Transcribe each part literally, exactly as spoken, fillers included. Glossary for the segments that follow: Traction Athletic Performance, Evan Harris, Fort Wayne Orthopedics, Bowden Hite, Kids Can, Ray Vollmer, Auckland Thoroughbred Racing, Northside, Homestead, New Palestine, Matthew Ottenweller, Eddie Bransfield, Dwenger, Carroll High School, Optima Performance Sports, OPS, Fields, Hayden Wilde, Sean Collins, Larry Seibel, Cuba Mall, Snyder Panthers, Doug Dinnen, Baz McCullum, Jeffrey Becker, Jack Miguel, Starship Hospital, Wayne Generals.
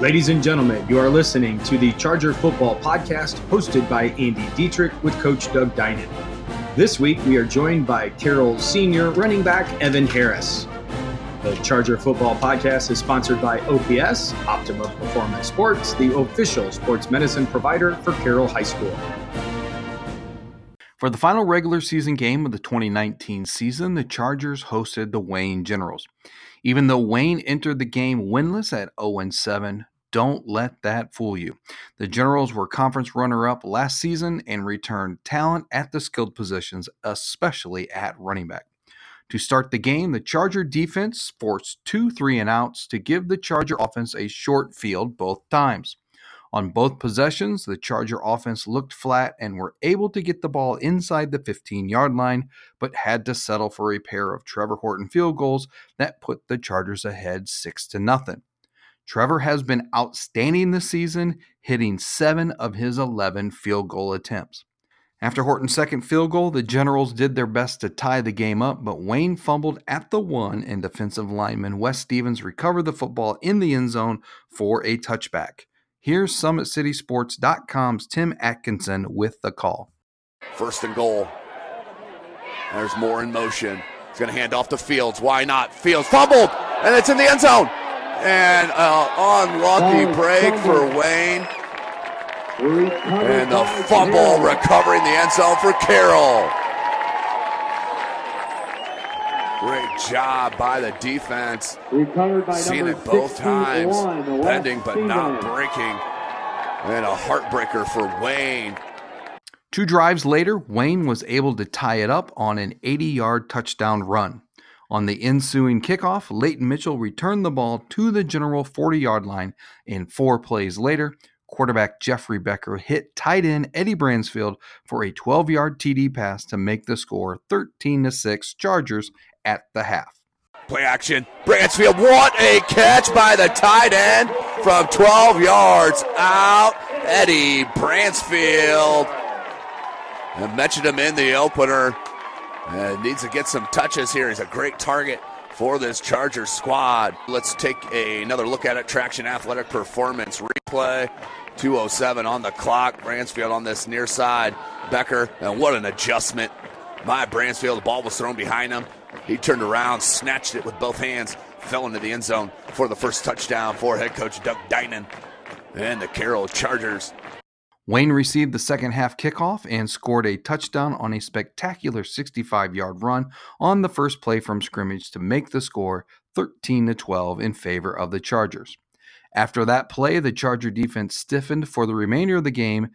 Ladies and gentlemen, you are listening to the Charger Football Podcast hosted by Andy Dietrich with Coach Doug Dinnen. This week, we are joined by Carroll's senior running back, Evan Harris. The Charger Football Podcast is sponsored by O P S, Optima Performance Sports, the official sports medicine provider for Carroll High School. For the final regular season game of the twenty nineteen season, the Chargers hosted the Wayne Generals. Even though Wayne entered the game winless at oh and seven, don't let that fool you. The Generals were conference runner-up last season and returned talent at the skilled positions, especially at running back. To start the game, the Charger defense forced two three-and-outs to give the Charger offense a short field both times. On both possessions, the Charger offense looked flat and were able to get the ball inside the fifteen-yard line, but had to settle for a pair of Trevor Horton field goals that put the Chargers ahead six to nothing. Trevor has been outstanding this season, hitting seven of his eleven field goal attempts. After Horton's second field goal, the Generals did their best to tie the game up, but Wayne fumbled at the one, and defensive lineman Wes Stevens recovered the football in the end zone for a touchback. Here's Summit City Sports dot com's Tim Atkinson with the call. First and goal. There's Moore in motion. He's going to hand off to Fields. Why not? Fields fumbled, and it's in the end zone. And an unlucky oh, break fumble. for Wayne. And the fumble recovering the end zone for Carroll. Great job by the defense. By Seen it both times. Bending but not breaking. And a heartbreaker for Wayne. Two drives later, Wayne was able to tie it up on an eighty-yard touchdown run. On the ensuing kickoff, Layton Mitchell returned the ball to the General forty-yard line, and four plays later, quarterback Jeffrey Becker hit tight end Eddie Bransfield for a twelve-yard T D pass to make the score thirteen to six Chargers at the half. Play action. Bransfield, what a catch by the tight end from twelve yards out. Eddie Bransfield. I mentioned him in the opener. Uh, needs to get some touches here. He's a great target for this Charger squad. Let's take a, another look at it. Traction Athletic Performance replay. two oh seven on the clock. Bransfield on this near side. Becker, and what an adjustment by Bransfield. The ball was thrown behind him. He turned around, snatched it with both hands, fell into the end zone for the first touchdown for head coach Doug Dinnen and the Carroll Chargers. Wayne received the second half kickoff and scored a touchdown on a spectacular sixty-five-yard run on the first play from scrimmage to make the score thirteen to twelve in favor of the Chargers. After that play, the Charger defense stiffened for the remainder of the game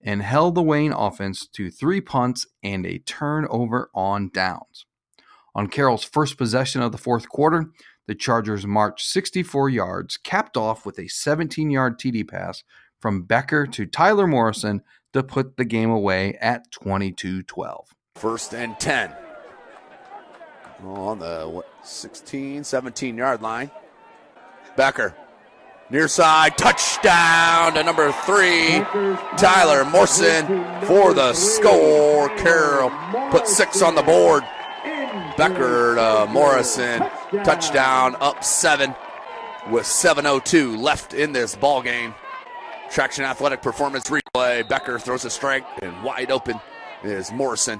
and held the Wayne offense to three punts and a turnover on downs. On Carroll's first possession of the fourth quarter, the Chargers marched sixty-four yards, capped off with a seventeen-yard T D pass from Becker to Tyler Morrison to put the game away at twenty-two twelve. First and ten. On the what, sixteen, seventeen-yard line. Becker, near side, touchdown to number three, Tyler Morrison for the score. Carroll put six on the board. Becker to Morrison, touchdown, up seven with seven oh two left in this ball game. Traction Athletic Performance replay. Becker throws a strike, and wide open is Morrison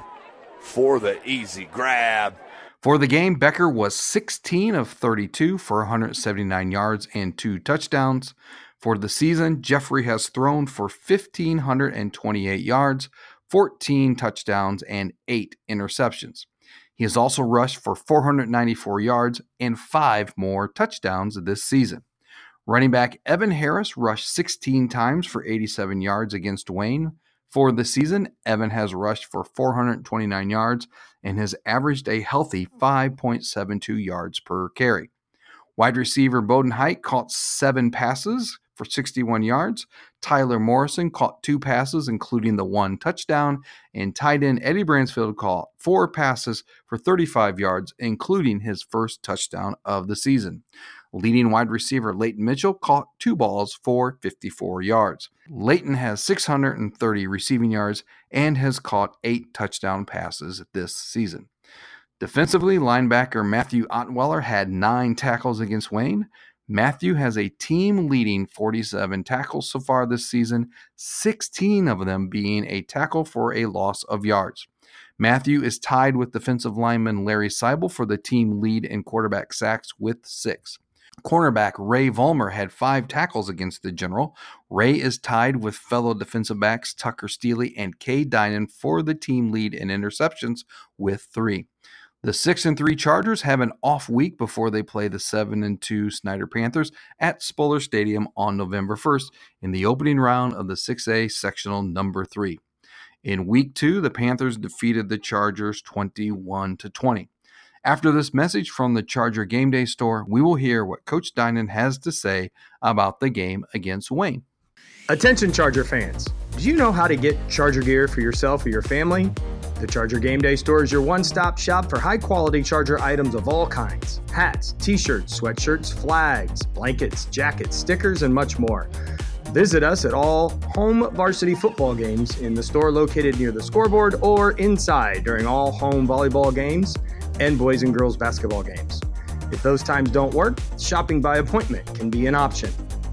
for the easy grab. For the game, Becker was sixteen of thirty-two for one seventy-nine yards and two touchdowns. For the season, Jeffrey has thrown for one thousand five hundred twenty-eight yards, fourteen touchdowns, and eight interceptions. He has also rushed for four ninety-four yards and five more touchdowns this season. Running back Evan Harris rushed sixteen times for eighty-seven yards against Wayne. For the season, Evan has rushed for four twenty-nine yards and has averaged a healthy five point seven two yards per carry. Wide receiver Bowden Hite caught seven passes for sixty-one yards. Tyler Morrison caught two passes, including the one touchdown, and tight end Eddie Bransfield caught four passes for thirty-five yards, including his first touchdown of the season. Leading wide receiver Layton Mitchell caught two balls for fifty-four yards. Layton has six hundred thirty receiving yards and has caught eight touchdown passes this season. Defensively, linebacker Matthew Ottenweller had nine tackles against Wayne. Matthew has a team-leading forty-seven tackles so far this season, sixteen of them being a tackle for a loss of yards. Matthew is tied with defensive lineman Larry Seibel for the team lead in quarterback sacks with six. Cornerback Ray Vollmer had five tackles against the General. Ray is tied with fellow defensive backs Tucker Steely and K. Dynan for the team lead in interceptions with three. The six and three Chargers have an off week before they play the seven and two Snyder Panthers at Spuller Stadium on November first in the opening round of the six A sectional number three. In week two, the Panthers defeated the Chargers twenty-one to twenty. After this message from the Charger Game Day Store, we will hear what Coach Dinnen has to say about the game against Wayne. Attention Charger fans, do you know how to get Charger gear for yourself or your family? The Charger Game Day Store is your one-stop shop for high-quality Charger items of all kinds. Hats, t-shirts, sweatshirts, flags, blankets, jackets, stickers, and much more. Visit us at all home varsity football games in the store located near the scoreboard or inside during all home volleyball games and boys and girls basketball games. If those times don't work, shopping by appointment can be an option.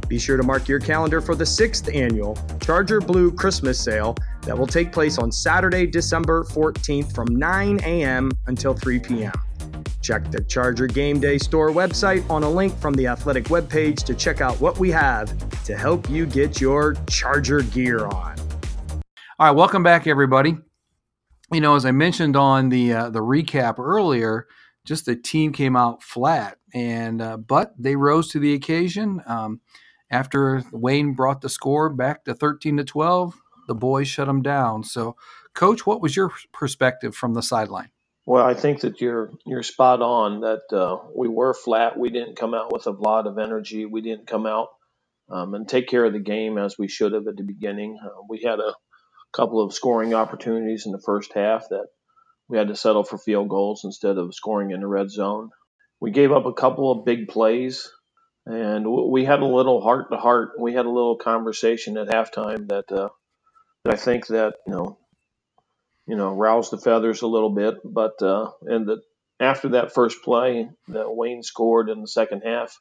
Be sure to mark your calendar for the sixth annual Charger Blue Christmas Sale that will take place on Saturday, December fourteenth from nine a.m. until three p.m. Check the Charger Game Day Store website on a link from the athletic webpage to check out what we have to help you get your Charger gear on. All right, welcome back, everybody. You know, as I mentioned on the uh, the recap earlier, just the team came out flat, and uh, but they rose to the occasion. Um, after Wayne brought the score back to thirteen to twelve, the boys shut them down. So, Coach, what was your perspective from the sideline? Well, I think that you're you're spot on. That uh, we were flat. We didn't come out with a lot of energy. We didn't come out um, and take care of the game as we should have at the beginning. Uh, we had a couple of scoring opportunities in the first half that we had to settle for field goals instead of scoring in the red zone. We gave up a couple of big plays. And we had a little heart-to-heart. We had a little conversation at halftime that, uh, that I think that you know, you know, roused the feathers a little bit. But uh, and that after that first play that Wayne scored in the second half,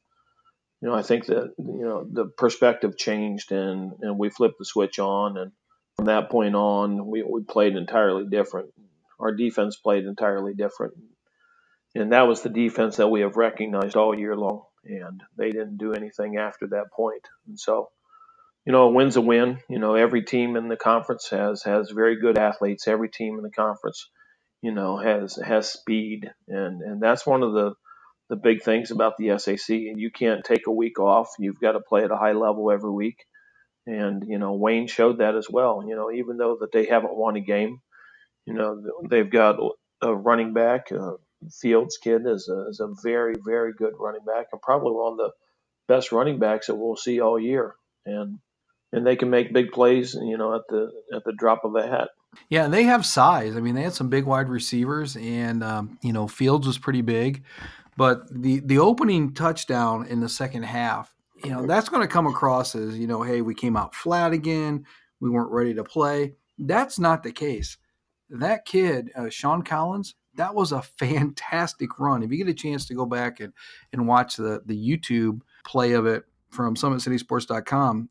you know, I think that you know the perspective changed and, and we flipped the switch on. And from that point on, we we played entirely different. Our defense played entirely different, and that was the defense that we have recognized all year long. And they didn't do anything after that point. And so, you know, a win's a win. You know, every team in the conference has has very good athletes. Every team in the conference, you know, has has speed. And, and that's one of the, the big things about the S A C. You can't take a week off. You've got to play at a high level every week. And, you know, Wayne showed that as well. You know, even though that they haven't won a game, you know, they've got a running back, uh, Fields kid is a, is a very, very good running back and probably one of the best running backs that we'll see all year. And and they can make big plays, you know, at the at the drop of a hat. Yeah, and they have size. I mean, they had some big wide receivers and, um, you know, Fields was pretty big. But the, the opening touchdown in the second half, you know, that's going to come across as, you know, hey, we came out flat again. We weren't ready to play. That's not the case. That kid, uh, Sean Collins, that was a fantastic run. If you get a chance to go back and, and watch the, the YouTube play of it from Summit City Sports dot com,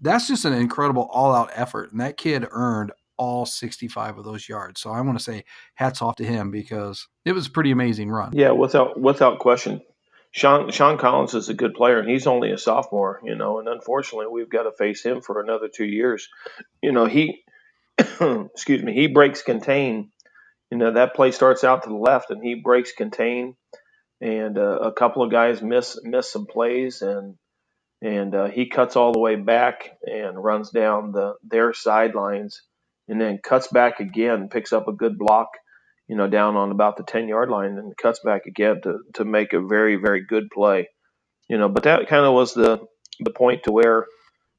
that's just an incredible all-out effort. And that kid earned all sixty-five of those yards. So I want to say hats off to him because it was a pretty amazing run. Yeah, without without question. Sean, Sean Collins is a good player, and he's only a sophomore, you know, and unfortunately we've got to face him for another two years. You know, he – excuse me, he breaks contain. You know, that play starts out to the left, and he breaks contain, and uh, a couple of guys miss miss some plays, and and uh, he cuts all the way back and runs down the their sidelines, and then cuts back again, picks up a good block, you know, down on about the ten-yard line, and cuts back again to, to make a very, very good play. You know, but that kind of was the, the point to where,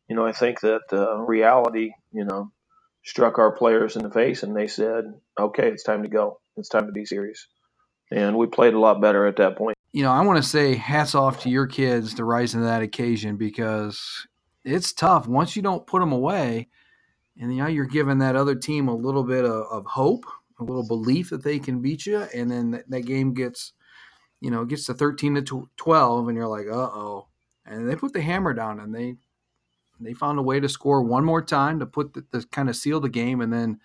you know, I think that uh, reality, you know, struck our players in the face, and they said, okay, it's time to go. It's time to be serious. And we played a lot better at that point. You know, I want to say hats off to your kids to rise to that occasion because it's tough. Once you don't put them away, and you know, you're giving that other team a little bit of, of hope, a little belief that they can beat you, and then that, that game gets, you know, gets to thirteen to twelve, and you're like, uh-oh, and they put the hammer down, and they they found a way to score one more time to put the, to kind of seal the game. And then,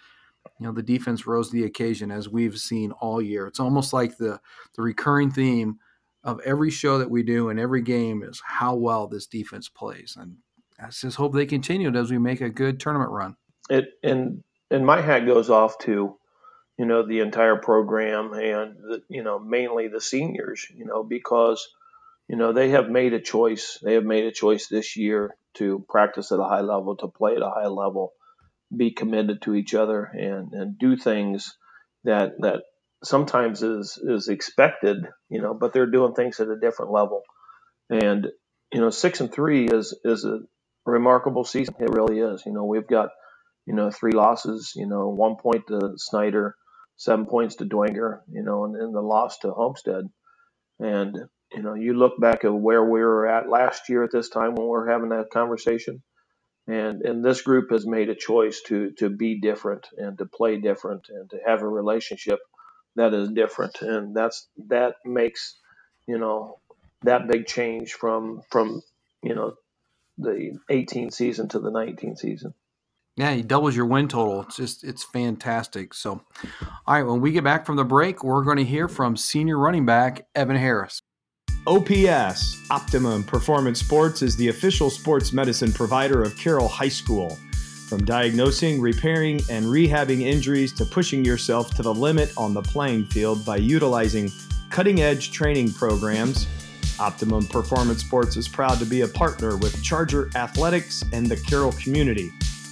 you know, the defense rose to the occasion, as we've seen all year. It's almost like the the recurring theme of every show that we do and every game is how well this defense plays. And I just hope they continue as we make a good tournament run. It and and my hat goes off to, you know, the entire program and, the, you know, mainly the seniors, you know, because, you know, they have made a choice. They have made a choice this year to practice at a high level, to play at a high level, be committed to each other, and, and do things that that sometimes is is expected, you know, but they're doing things at a different level. And, you know, six and three is is a remarkable season. It really is. You know, we've got, you know, three losses, you know, one point to Snyder, seven points to Dwenger, you know, and then the loss to Homestead. And, you know, you look back at where we were at last year at this time when we were having that conversation. And and this group has made a choice to to be different and to play different and to have a relationship that is different. And that's that makes, you know, that big change from from, you know, the eighteen season to the nineteen season. Yeah, he doubles your win total. It's just, it's fantastic. So, all right, when we get back from the break, we're going to hear from senior running back Evan Harris. O P S, Optima Performance Sports, is the official sports medicine provider of Carroll High School. From diagnosing, repairing, and rehabbing injuries to pushing yourself to the limit on the playing field by utilizing cutting-edge training programs, Optimum Performance Sports is proud to be a partner with Charger Athletics and the Carroll community.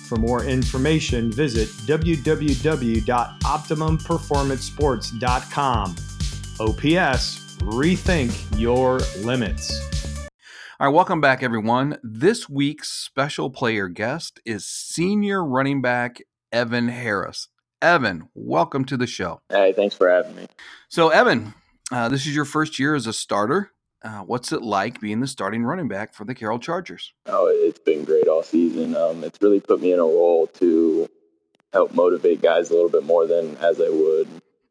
For more information, visit w w w dot optimum performance sports dot com. O P S, rethink your limits. All right, welcome back, everyone. This week's special player guest is senior running back Evan Harris. Evan, welcome to the show. Hey, thanks for having me. So, Evan, uh, this is your first year as a starter. Uh, what's it like being the starting running back for the Carroll Chargers? Oh, it's been great all season. Um, it's really put me in a role to help motivate guys a little bit more than as I would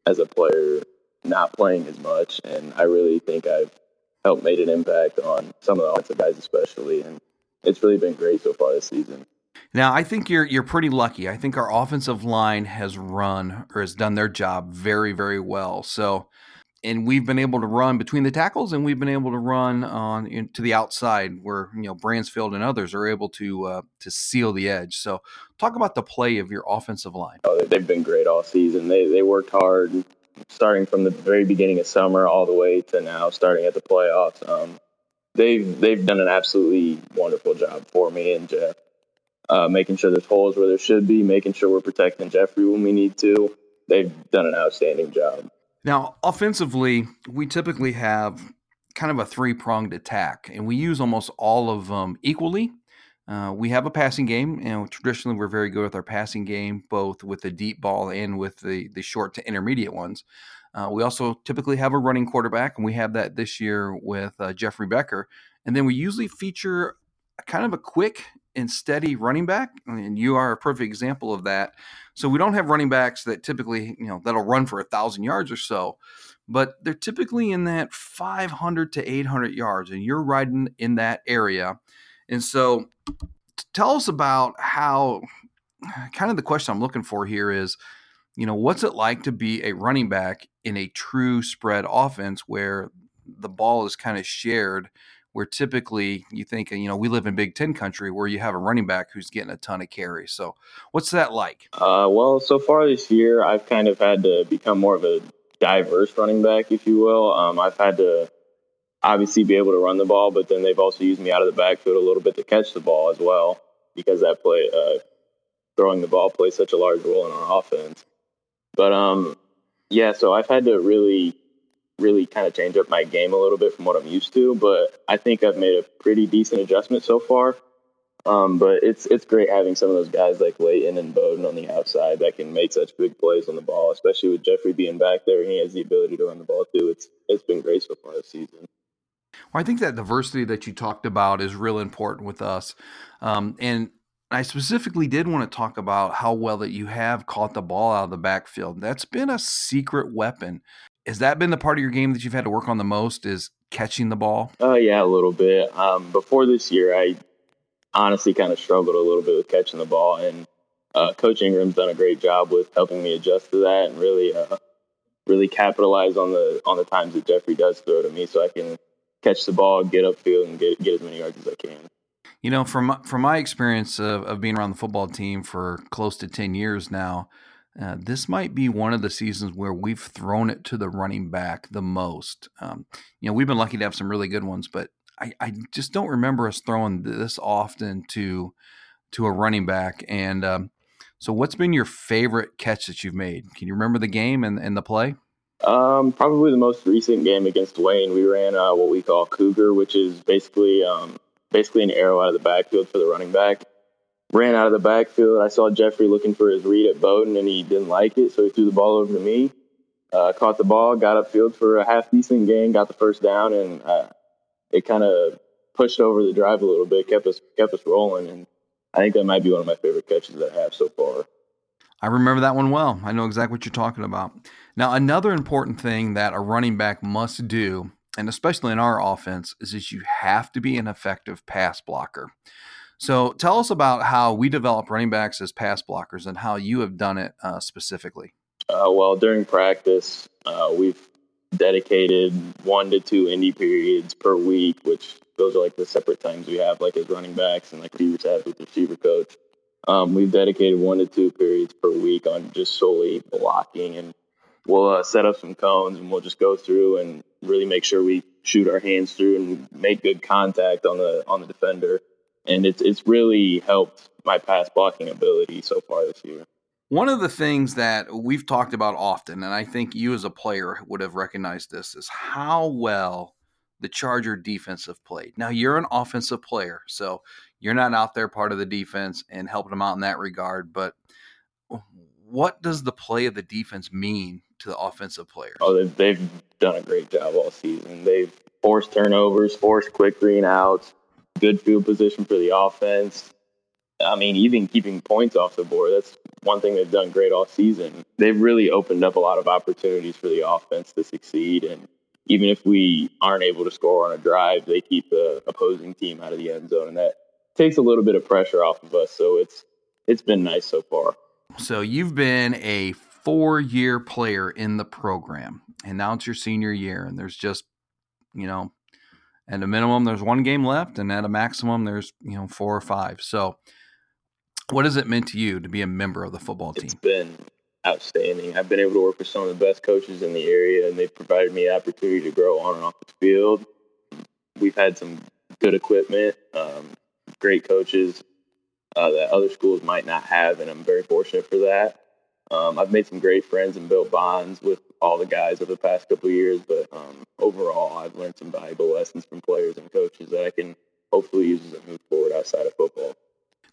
as a player not playing as much. And I really think I've helped made an impact on some of the offensive guys especially. And it's really been great so far this season. Now, I think you're you're pretty lucky. I think our offensive line has run or has done their job very, very well. So, and we've been able to run between the tackles, and we've been able to run on in, to the outside, where, you know, Bransfield and others are able to uh, to seal the edge. So, talk about the play of your offensive line. Oh, they've been great all season. They they worked hard, starting from the very beginning of summer all the way to now, starting at the playoffs. Um, they've they've done an absolutely wonderful job for me and Jeff, uh, making sure there's holes where there should be, making sure we're protecting Jeffrey when we need to. They've done an outstanding job. Now, offensively, we typically have kind of a three-pronged attack, and we use almost all of them equally. Uh, we have a passing game, and traditionally we're very good with our passing game, both with the deep ball and with the, the short to intermediate ones. Uh, we also typically have a running quarterback, and we have that this year with uh, Jeffrey Becker. And then we usually feature kind of a quick and steady running back, and you are a perfect example of that. So we don't have running backs that typically, you know, that'll run for a thousand yards or so, but they're typically in that five hundred to eight hundred yards, and you're riding in that area. And so tell us about how, kind of the question I'm looking for here is, you know, what's it like to be a running back in a true spread offense where the ball is kind of shared, where typically you think, you know, we live in Big Ten country where you have a running back who's getting a ton of carries. So what's that like? Uh, well, so far this year, I've kind of had to become more of a diverse running back, if you will. Um, I've had to obviously be able to run the ball, but then they've also used me out of the backfield a little bit to catch the ball as well, because that play, uh, throwing the ball plays such a large role in our offense. But, um, yeah, so I've had to really – really kind of change up my game a little bit from what I'm used to, but I think I've made a pretty decent adjustment so far. Um, but it's it's great having some of those guys like Layton and Bowden on the outside that can make such big plays on the ball, especially with Jeffrey being back there. He has the ability to run the ball too. It's It's been great so far this season. Well, I think that diversity that you talked about is real important with us. Um, and I specifically did want to talk about how well that you have caught the ball out of the backfield. That's been a secret weapon. has that been the part of your game that you've had to work on the most, is catching the ball? Oh, uh, yeah, a little bit. Um, before this year, I honestly kind of struggled a little bit with catching the ball, and uh, Coach Ingram's done a great job with helping me adjust to that and really uh, really capitalize on the on the times that Jeffrey does throw to me, so I can catch the ball, get upfield, and get get as many yards as I can. You know, from from my experience of, of being around the football team for close to ten years now, uh, this might be one of the seasons where we've thrown it to the running back the most. Um, you know, we've been lucky to have some really good ones, but I, I just don't remember us throwing this often to to a running back. And um, so what's been your favorite catch that you've made? Can you remember the game and, and the play? Um, probably the most recent game against Wayne. We ran uh, what we call Cougar, which is basically um, – basically an arrow out of the backfield for the running back. Ran out of the backfield. I saw Jeffrey looking for his read at Bowden, and he didn't like it, so he threw the ball over to me. Uh, caught the ball, got upfield for a half-decent gain, got the first down, and uh, it kind of pushed over the drive a little bit, kept us kept us rolling, and I think that might be one of my favorite catches that I have so far. I remember that one well. I know exactly what you're talking about. Now, another important thing that a running back must do, and especially in our offense, is that you have to be an effective pass blocker. So tell us about how we develop running backs as pass blockers and how you have done it uh, specifically. Uh, well, during practice, uh, we've dedicated one to two indie periods per week, which those are like the separate times we have, like as running backs and like receivers have with the receiver coach. Um, we've dedicated one to two periods per week on just solely blocking, and we'll uh, set up some cones and we'll just go through and really make sure we shoot our hands through and make good contact on the on the defender. And it's it's really helped my pass blocking ability so far this year. One of the things that we've talked about often, and I think you as a player would have recognized this, is how well the Charger defense have played. Now, you're an offensive player, so you're not out there part of the defense and helping them out in that regard, but what does the play of the defense mean to the offensive players? Oh, they've, they've done a great job all season. They've forced turnovers, forced quick green outs, good field position for the offense. I mean, even keeping points off the board, that's one thing they've done great all season. They've really opened up a lot of opportunities for the offense to succeed, and even if we aren't able to score on a drive, they keep the opposing team out of the end zone, and that takes a little bit of pressure off of us, so it's it's been nice so far. So you've been a four-year player in the program, and now it's your senior year, and there's just, you know, at a minimum, there's one game left, and at a maximum, there's, you know, four or five. So what has it meant to you to be a member of the football team? It's been outstanding. I've been able to work with some of the best coaches in the area, and they've provided me the opportunity to grow on and off the field. We've had some good equipment, um, great coaches, Uh, that other schools might not have, and I'm very fortunate for that. Um, I've made some great friends and built bonds with all the guys over the past couple of years, but um, overall I've learned some valuable lessons from players and coaches that I can hopefully use as I move forward outside of football.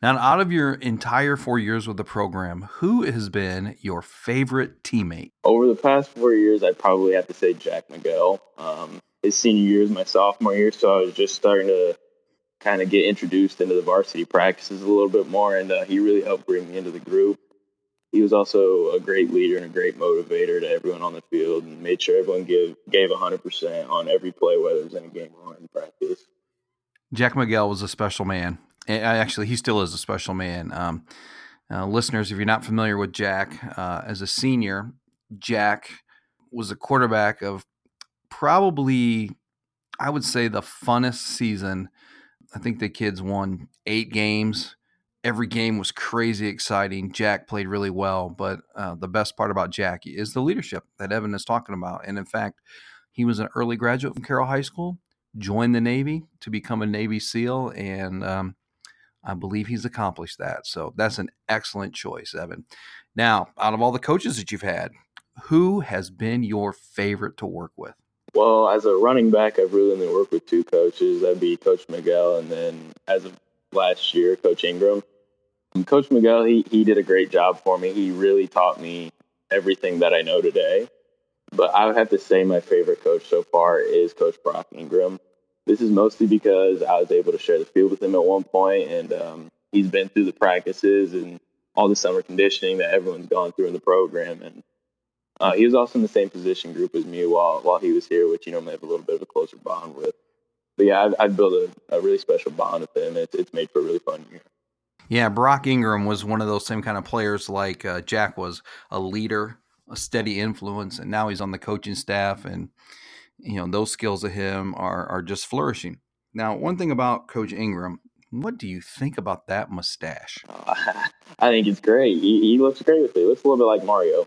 Now, out of your entire four years with the program, who has been your favorite teammate? Over the past four years, I'd probably have to say Jack Miguel. Um, his senior year is my sophomore year, so I was just starting to kind of get introduced into the varsity practices a little bit more, and uh, he really helped bring me into the group. He was also a great leader and a great motivator to everyone on the field, and made sure everyone give, gave one hundred percent on every play, whether it was in a game or in practice. Jack Miguel was a special man. Actually, he still is a special man. Um, uh, listeners, if you're not familiar with Jack, uh, as a senior, Jack was a quarterback of probably, I would say, the funnest season. I think the kids won eight games. Every game was crazy exciting. Jack played really well, but uh, the best part about Jack is the leadership that Evan is talking about. And in fact, he was an early graduate from Carroll High School, joined the Navy to become a Navy SEAL, and um, I believe he's accomplished that. So that's an excellent choice, Evan. Now, out of all the coaches that you've had, who has been your favorite to work with? Well, as a running back, I've really only worked with two coaches. That'd be Coach Miguel, and then as of last year, Coach Ingram. And Coach Miguel, he he did a great job for me. He really taught me everything that I know today. But I would have to say my favorite coach so far is Coach Brock Ingram. This is mostly because I was able to share the field with him at one point, and um, he's been through the practices and all the summer conditioning that everyone's gone through in the program, and Uh, he was also in the same position group as me while while he was here, which, you know, may have a little bit of a closer bond with. But yeah, I've, I've built a, a really special bond with him. It's, it's made for a really fun year. Yeah, Brock Ingram was one of those same kind of players like uh, Jack was, a leader, a steady influence, and now he's on the coaching staff, and, you know, those skills of him are are just flourishing. Now, one thing about Coach Ingram, what do you think about that mustache? Uh, I think it's great. He, he looks great with it. He looks a little bit like Mario.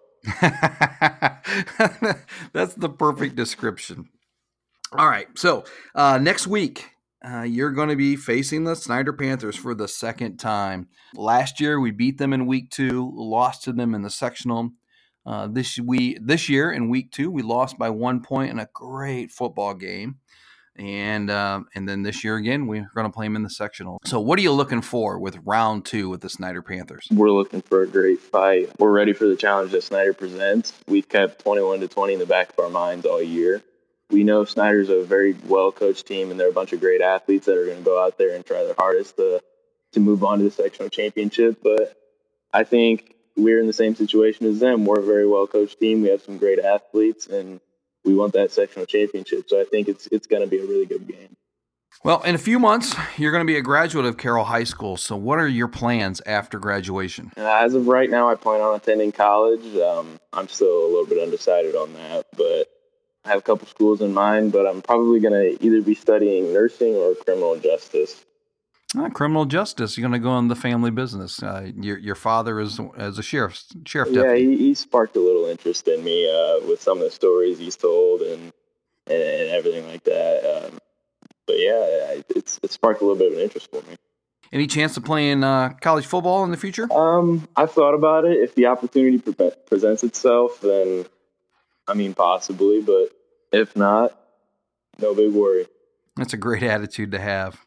That's the perfect description. All right, so uh, next week, Uh, you're going to be facing the Snyder Panthers for the second time. Last year, we beat them in week two, lost to them in the sectional. Uh, this we this year in week two, we lost by one point in a great football game. And uh, and then this year again, we're going to play them in the sectional. So what are you looking for with round two with the Snyder Panthers? We're looking for a great fight. We're ready for the challenge that Snyder presents. We've kept twenty-one to twenty in the back of our minds all year. We know Snyder's a very well-coached team, and they're a bunch of great athletes that are going to go out there and try their hardest to to move on to the sectional championship. But I think we're in the same situation as them. We're a very well-coached team. We have some great athletes, and we want that sectional championship. So I think it's it's going to be a really good game. Well, in a few months, you're going to be a graduate of Carroll High School. So what are your plans after graduation? As of right now, I plan on attending college. Um, I'm still a little bit undecided on that, but I have a couple schools in mind, but I'm probably going to either be studying nursing or criminal justice. Ah, criminal justice. You're going to go in the family business. Uh, your your father is as a sheriff. sheriff yeah, he, he sparked a little interest in me uh, with some of the stories he's told and and, and everything like that. Um, but yeah, it's it sparked a little bit of an interest for me. Any chance of playing uh, college football in the future? Um, I've thought about it. If the opportunity pre- presents itself, then I mean, possibly, but if not, no big worry. That's a great attitude to have.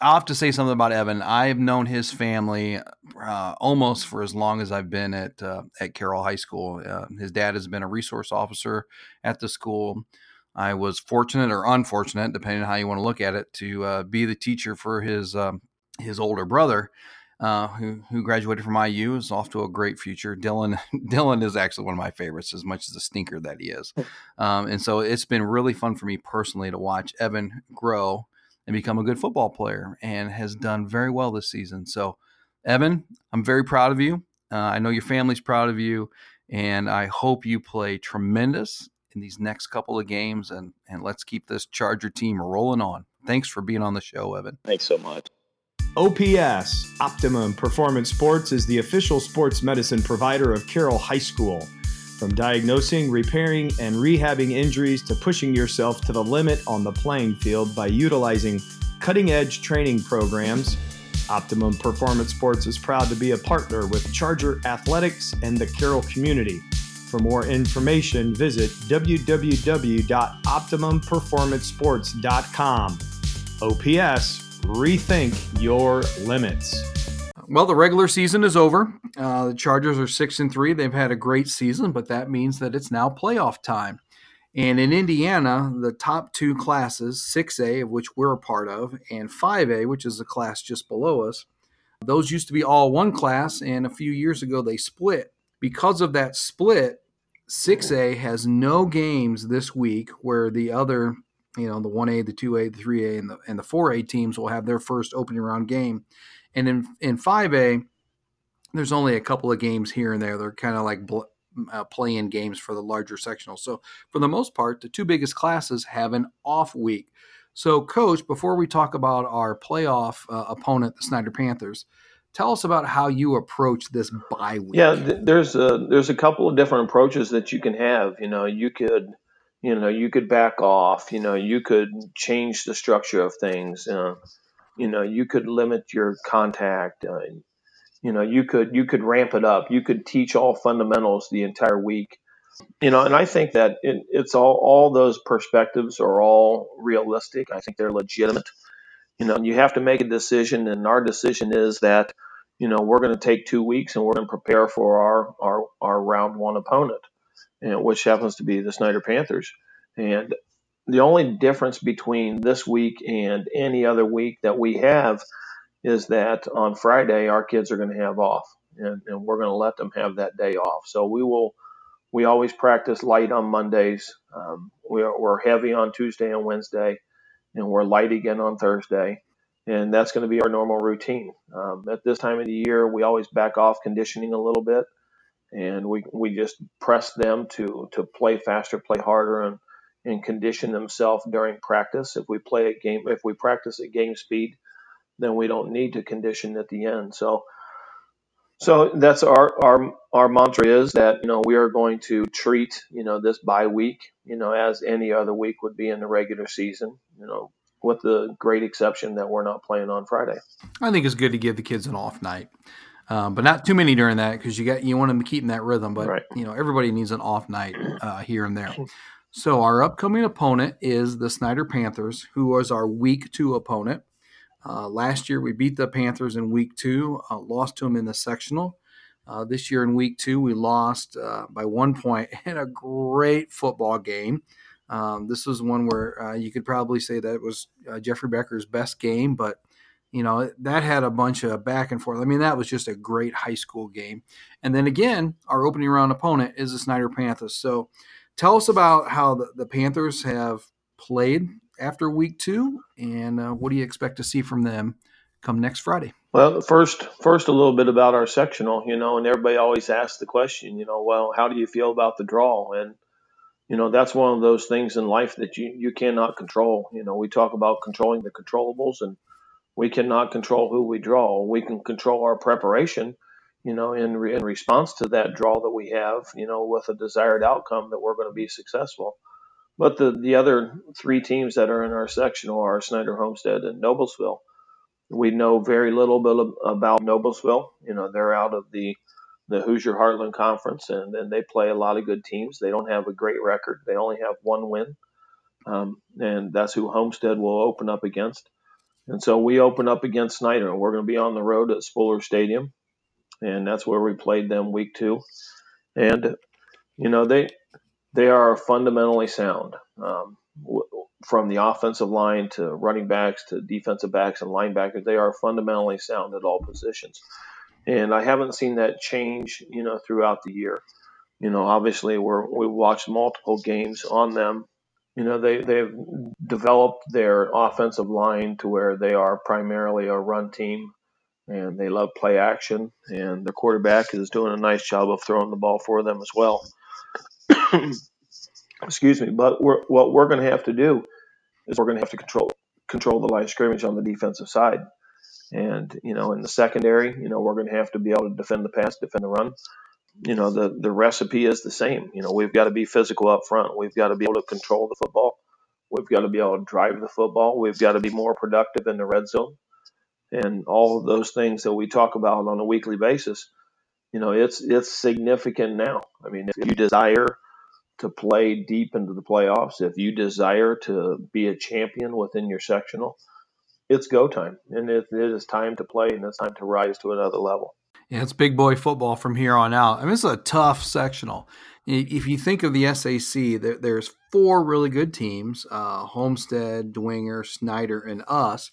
I'll have to say something about Evan. I've known his family uh, almost for as long as I've been at uh, at Carroll High School. Uh, his dad has been a resource officer at the school. I was fortunate or unfortunate, depending on how you want to look at it, to uh, be the teacher for his um, his older brother. Uh, who who graduated from I U, is off to a great future. Dylan Dylan is actually one of my favorites, as much as a stinker that he is. Um, and so it's been really fun for me personally to watch Evan grow and become a good football player, and has done very well this season. So, Evan, I'm very proud of you. Uh, I know your family's proud of you, and I hope you play tremendous in these next couple of games, and, and let's keep this Charger team rolling on. Thanks for being on the show, Evan. Thanks so much. O P S, Optima Performance Sports, is the official sports medicine provider of Carroll High School. From diagnosing, repairing, and rehabbing injuries to pushing yourself to the limit on the playing field by utilizing cutting-edge training programs, Optimum Performance Sports is proud to be a partner with Charger Athletics and the Carroll community. For more information, visit w w w dot optimum performance sports dot com. O P S, rethink your limits. Well, the regular season is over. Uh, the Chargers are six and three. They've had a great season, but that means that it's now playoff time. And in Indiana, the top two classes, six A, of which we're a part of, and five A, which is the class just below us, those used to be all one class, and a few years ago they split. Because of that split, six A has no games this week, where the other, you know, the one A, the two A, the three A, and the and the four A teams will have their first opening round game. And in in five A, there's only a couple of games here and there. They're kind of like bl- uh, play-in games for the larger sectional. So for the most part, the two biggest classes have an off week. So, Coach, before we talk about our playoff uh, opponent, the Snyder Panthers, tell us about how you approach this bye week. Yeah, th- there's a, there's a couple of different approaches that you can have. You know, you could – You know, you could back off, you know, you could change the structure of things. Uh, you know, you could limit your contact. Uh, you know, you could you could ramp it up. You could teach all fundamentals the entire week. You know, and I think that it, it's all all those perspectives are all realistic. I think they're legitimate. You know, you have to make a decision. And our decision is that, you know, we're going to take two weeks and we're going to prepare for our, our, our round one opponent, and which happens to be the Snyder Panthers. And the only difference between this week and any other week that we have is that on Friday our kids are going to have off, and, and we're going to let them have that day off. So we will we always practice light on Mondays. Um, we are, we're heavy on Tuesday and Wednesday, and we're light again on Thursday. And that's going to be our normal routine. Um, at this time of the year, we always back off conditioning a little bit, and we we just press them to to play faster, play harder, and and condition themselves during practice. If we play a game, if we practice at game speed, then we don't need to condition at the end. So, so that's our our our mantra is that, you know, we are going to treat, you know, this bye week, you know, as any other week would be in the regular season, you know, with the great exception that we're not playing on Friday. I think it's good to give the kids an off night, um, but not too many during that, because you got you want them keeping that rhythm. But right. you know, everybody needs an off night uh, here and there. So our upcoming opponent is the Snyder Panthers, who was our week two opponent. Uh, last year we beat the Panthers in week two, uh, lost to them in the sectional. Uh, this year in week two we lost uh, by one point in a great football game. Um, this was one where uh, you could probably say that it was uh, Jeffrey Becker's best game, but you know, that had a bunch of back and forth. I mean, that was just a great high school game. And then again, our opening round opponent is the Snyder Panthers. So tell us about how the, the Panthers have played after week two, and uh, what do you expect to see from them come next Friday? Well, first, first a little bit about our sectional, you know, and everybody always asks the question, you know, well, how do you feel about the draw? And, you know, that's one of those things in life that you, you cannot control. You know, we talk about controlling the controllables, and we cannot control who we draw. We can control our preparation, you know, in re- in response to that draw that we have, you know, with a desired outcome that we're going to be successful. But the, the other three teams that are in our sectional are Snyder, Homestead, and Noblesville. We know very little bit about Noblesville. You know, they're out of the, the Hoosier Heartland Conference, and, and they play a lot of good teams. They don't have a great record. They only have one win, um, and that's who Homestead will open up against. And so we open up against Snyder, and we're going to be on the road at Spuller Stadium, and that's where we played them week two. And, you know, they – They are fundamentally sound, um, w- from the offensive line to running backs to defensive backs and linebackers. They are fundamentally sound at all positions, and I haven't seen that change, you know, throughout the year. You know, obviously we're, we watched multiple games on them. You know, they they've developed their offensive line to where they are primarily a run team, and they love play action, and their quarterback is doing a nice job of throwing the ball for them as well. Excuse me, but we're, what we're going to have to do is we're going to have to control control the line of scrimmage on the defensive side, and you know, in the secondary, you know, we're going to have to be able to defend the pass, defend the run. You know, the the recipe is the same. You know, we've got to be physical up front. We've got to be able to control the football. We've got to be able to drive the football. We've got to be more productive in the red zone, and all of those things that we talk about on a weekly basis. You know, it's it's significant now. I mean, if you desire to play deep into the playoffs, if you desire to be a champion within your sectional, it's go time. And it, it is time to play, and it's time to rise to another level. Yeah, it's big boy football from here on out. I mean, it's a tough sectional. If you think of the S A C, there, there's four really good teams, uh, Homestead, Dwenger, Snyder, and us.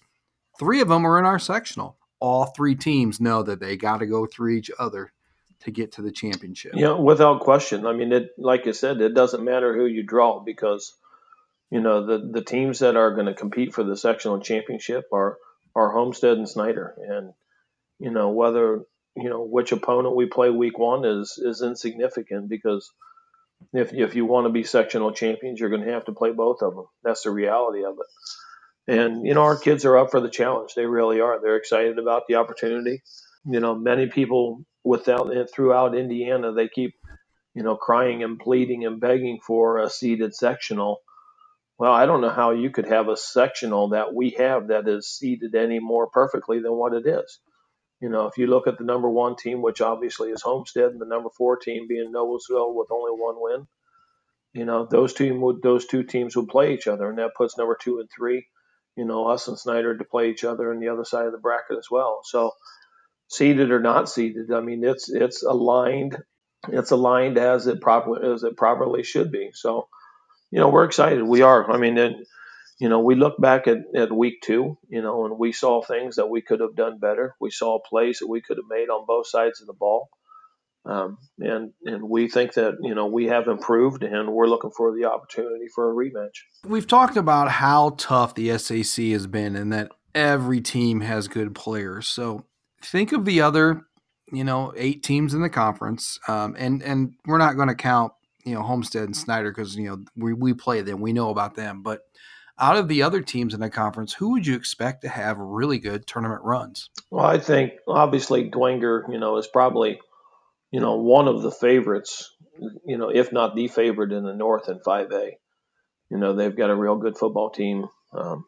Three of them are in our sectional. All three teams know that they got to go through each other to get to the championship. Yeah, without question. I mean, it, like I said, it doesn't matter who you draw, because, you know, the, the teams that are going to compete for the sectional championship are, are Homestead and Snyder. And, you know, whether, you know, which opponent we play week one is, is insignificant, because if, if you want to be sectional champions, you're going to have to play both of them. That's the reality of it. And, you know, our kids are up for the challenge. They really are. They're excited about the opportunity. You know, many people without it throughout Indiana, they keep, you know, crying and pleading and begging for a seeded sectional. Well, I don't know how you could have a sectional that we have that is seeded any more perfectly than what it is. You know, if you look at the number one team, which obviously is Homestead, and the number four team being Noblesville with only one win, you know, those two would, those two teams would play each other, and that puts number two and three, you know, us and Snyder, to play each other on the other side of the bracket as well. So, seeded or not seeded, I mean, it's it's aligned, it's aligned as it properly as it properly should be. So, you know, we're excited. We are. I mean, it, you know, we look back at, at week two, you know, and we saw things that we could have done better. We saw plays that we could have made on both sides of the ball. Um, and, and we think that, you know, we have improved and we're looking for the opportunity for a rematch. We've talked about how tough the S A C has been and that every team has good players. So think of the other, you know, eight teams in the conference. Um, and, and we're not going to count, you know, Homestead and Snyder because, you know, we, we play them, we know about them, but out of the other teams in the conference, who would you expect to have really good tournament runs? Well, I think obviously Dwenger, you know, is probably, you know, one of the favorites, you know, if not the favorite in the North in five A. You know, they've got a real good football team. Um,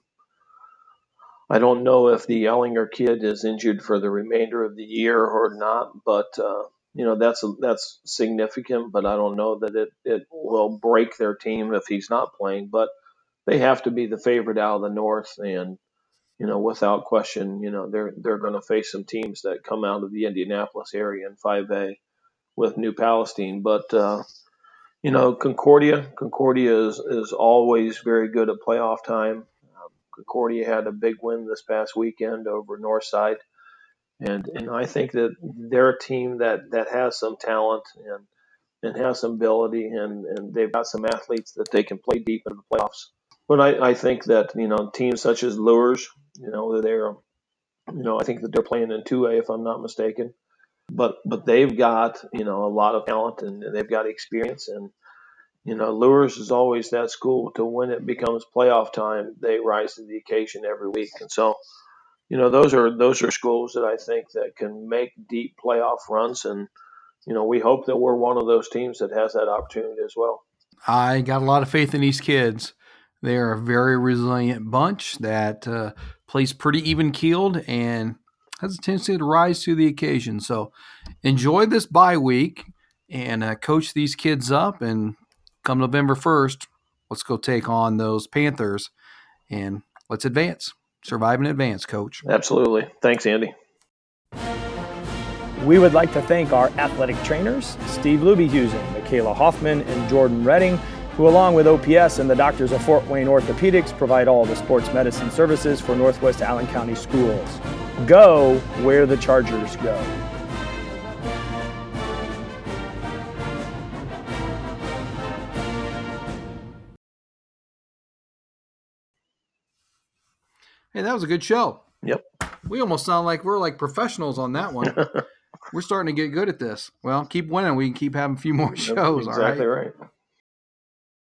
I don't know if the Ellinger kid is injured for the remainder of the year or not, but, uh, you know, that's that's significant, but I don't know that it, it will break their team if he's not playing. But they have to be the favorite out of the North, and, you know, without question, you know, they're they're going to face some teams that come out of the Indianapolis area in five A with New Palestine. But, uh, you know, Concordia, Concordia is, is always very good at playoff time. Um, Concordia had a big win this past weekend over Northside, and and I think that they're a team that, that has some talent and and has some ability, and, and they've got some athletes that they can play deep in the playoffs. But I, I think that, you know, teams such as Lures, you know, they're, you know, I think that they're playing in two A if I'm not mistaken. But but they've got, you know, a lot of talent and they've got experience. And, you know, Lures is always that school to when it becomes playoff time, they rise to the occasion every week. And so, you know, those are those are schools that I think that can make deep playoff runs. And, you know, we hope that we're one of those teams that has that opportunity as well. I got a lot of faith in these kids. They are a very resilient bunch that uh, plays pretty even-keeled and has a tendency to rise to the occasion. So enjoy this bye week and uh, coach these kids up. And come November first, let's go take on those Panthers and let's advance. Survive and advance, Coach. Absolutely. Thanks, Andy. We would like to thank our athletic trainers, Steve Lubyhusen, Michaela Hoffman, and Jordan Redding, who along with O P S and the doctors of Fort Wayne Orthopedics provide all the sports medicine services for Northwest Allen County schools. Go where the Chargers go. Hey, that was a good show. Yep. We almost sound like we're like professionals on that one. We're starting to get good at this. Well, keep winning. We can keep having a few more shows. That's exactly all right. right.